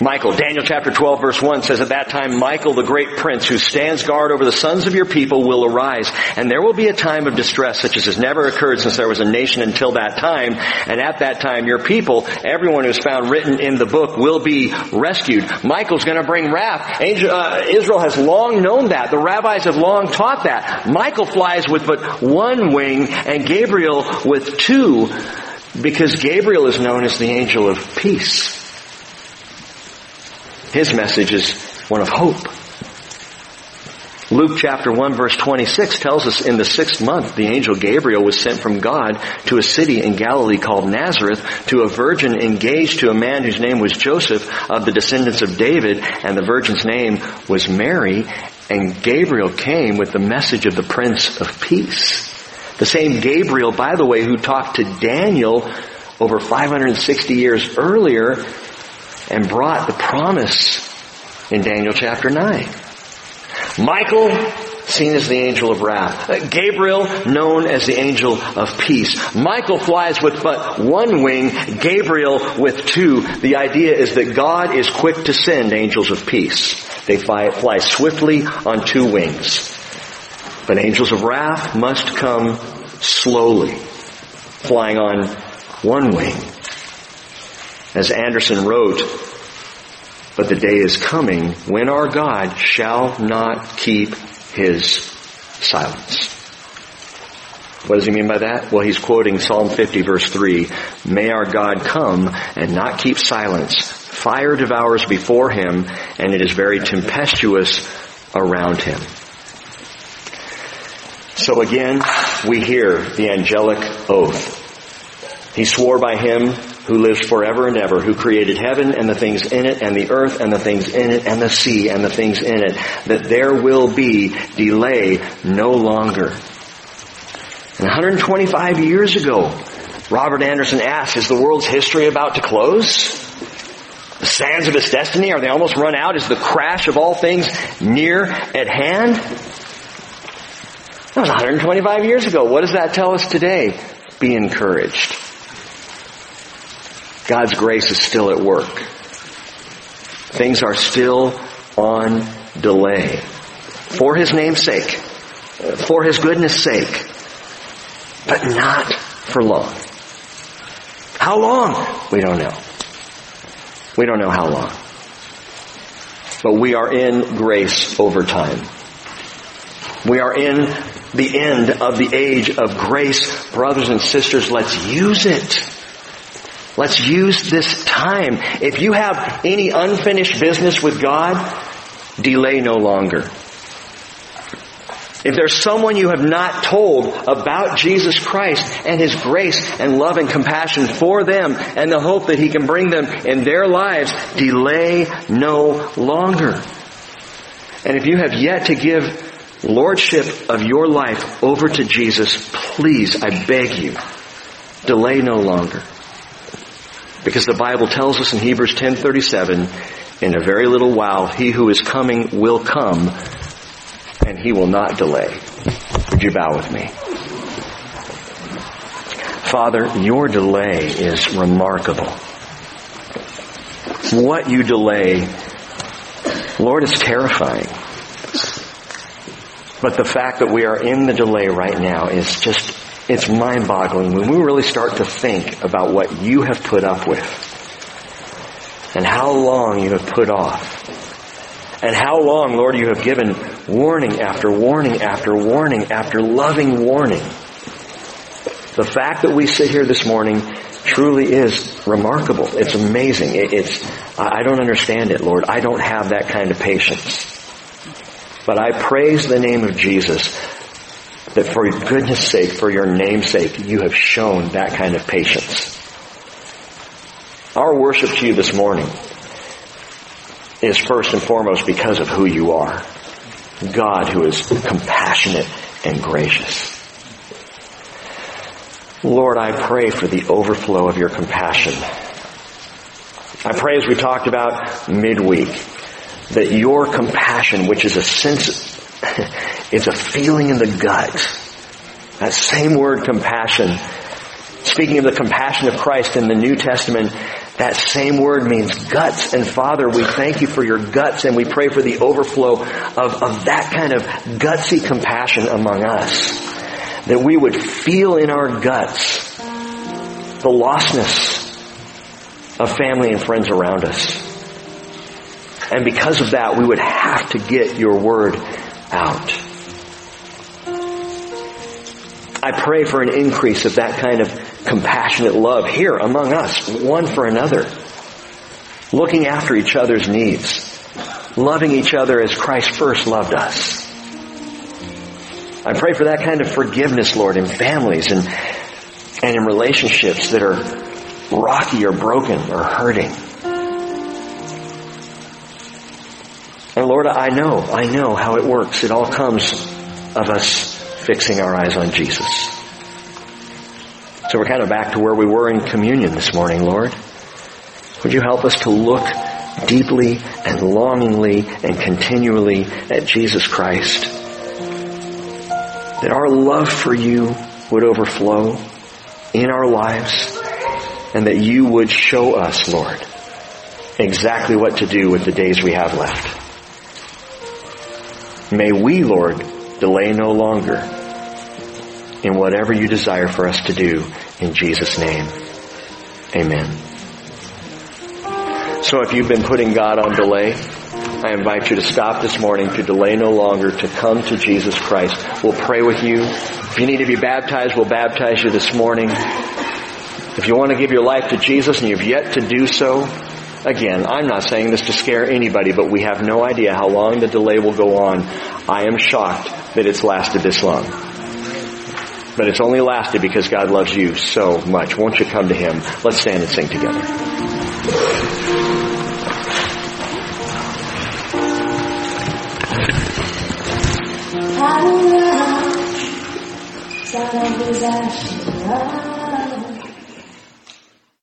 Michael, Daniel chapter twelve verse one says, at that time, Michael, the great prince who stands guard over the sons of your people, will arise. And there will be a time of distress such as has never occurred since there was a nation until that time. And at that time, your people, everyone who's found written in the book, will be rescued. Michael's going to bring wrath. Angel, uh, Israel has long known that. The rabbis have long taught that. Michael flies with but one wing and Gabriel with two, because Gabriel is known as the angel of peace. His message is one of hope. Luke chapter one verse twenty-six tells us, in the sixth month the angel Gabriel was sent from God to a city in Galilee called Nazareth, to a virgin engaged to a man whose name was Joseph, of the descendants of David, and the virgin's name was Mary. And Gabriel came with the message of the Prince of Peace. The same Gabriel, by the way, who talked to Daniel over five hundred sixty years earlier and brought the promise in Daniel chapter nine. Michael, seen as the angel of wrath. Gabriel, known as the angel of peace. Michael flies with but one wing, Gabriel with two. The idea is that God is quick to send angels of peace. They fly, fly swiftly on two wings. But angels of wrath must come slowly, flying on one wing. As Anderson wrote, but the day is coming when our God shall not keep His silence. What does he mean by that? Well, he's quoting Psalm fifty verse three. May our God come and not keep silence. Fire devours before Him, and it is very tempestuous around him. So again, we hear the angelic oath. He swore by him who lives forever and ever, who created heaven and the things in it, and the earth and the things in it, and the sea and the things in it, that there will be delay no longer. And one hundred twenty-five years ago, Robert Anderson asked, is the world's history about to close? The sands of its destiny, are they almost run out? Is the crash of all things near at hand? That was one hundred twenty-five years ago. What does that tell us today? Be encouraged. God's grace is still at work. Things are still on delay. For His name's sake. For His goodness' sake. But not for long. How long? We don't know. We don't know how long. But we are in grace over time. We are in the end of the age of grace. Brothers and sisters, let's use it. Let's use this time. If you have any unfinished business with God, delay no longer. If there's someone you have not told about Jesus Christ and His grace and love and compassion for them and the hope that He can bring them in their lives, delay no longer. And if you have yet to give lordship of your life over to Jesus, please, I beg you, delay no longer. Because the Bible tells us in Hebrews ten thirty-seven, in a very little while, He who is coming will come, and He will not delay. Would you bow with me? Father, your delay is remarkable. What you delay, Lord, is terrifying. But the fact that we are in the delay right now is just, it's mind-boggling when we really start to think about what you have put up with and how long you have put off. And how long, Lord, you have given warning after warning after warning after loving warning. The fact that we sit here this morning truly is remarkable. It's amazing. It, it's I don't understand it, Lord. I don't have that kind of patience. But I praise the name of Jesus that for your goodness sake, for your name's sake, you have shown that kind of patience. Our worship to you this morning is first and foremost because of who you are. God who is compassionate and gracious. Lord, I pray for the overflow of your compassion. I pray, as we talked about midweek, that your compassion, which is a sense, it's a feeling in the gut. That same word, compassion. Speaking of the compassion of Christ in the New Testament, that same word means guts. And Father, we thank you for your guts, and we pray for the overflow of, of that kind of gutsy compassion among us. That we would feel in our guts the lostness of family and friends around us. And because of that, we would have to get your word out. I pray for an increase of that kind of compassionate love here among us, one for another, looking after each other's needs, loving each other as Christ first loved us. I pray for that kind of forgiveness, Lord, in families and, and in relationships that are rocky or broken or hurting. And Lord, I know, I know how it works. It all comes of us fixing our eyes on Jesus. So we're kind of back to where we were in communion this morning, Lord. Would you help us to look deeply and longingly and continually at Jesus Christ? That our love for you would overflow in our lives, and that you would show us, Lord, exactly what to do with the days we have left. May we, Lord, delay no longer in whatever you desire for us to do, in Jesus' name. Amen. So if you've been putting God on delay, I invite you to stop this morning, to delay no longer, to come to Jesus Christ. We'll pray with you. If you need to be baptized, we'll baptize you this morning. If you want to give your life to Jesus and you've yet to do so, Again, I'm not saying this to scare anybody, but we have no idea how long the delay will go on. I am shocked that it's lasted this long. But it's only lasted because God loves you so much. Won't you come to Him? Let's stand and sing together. I love,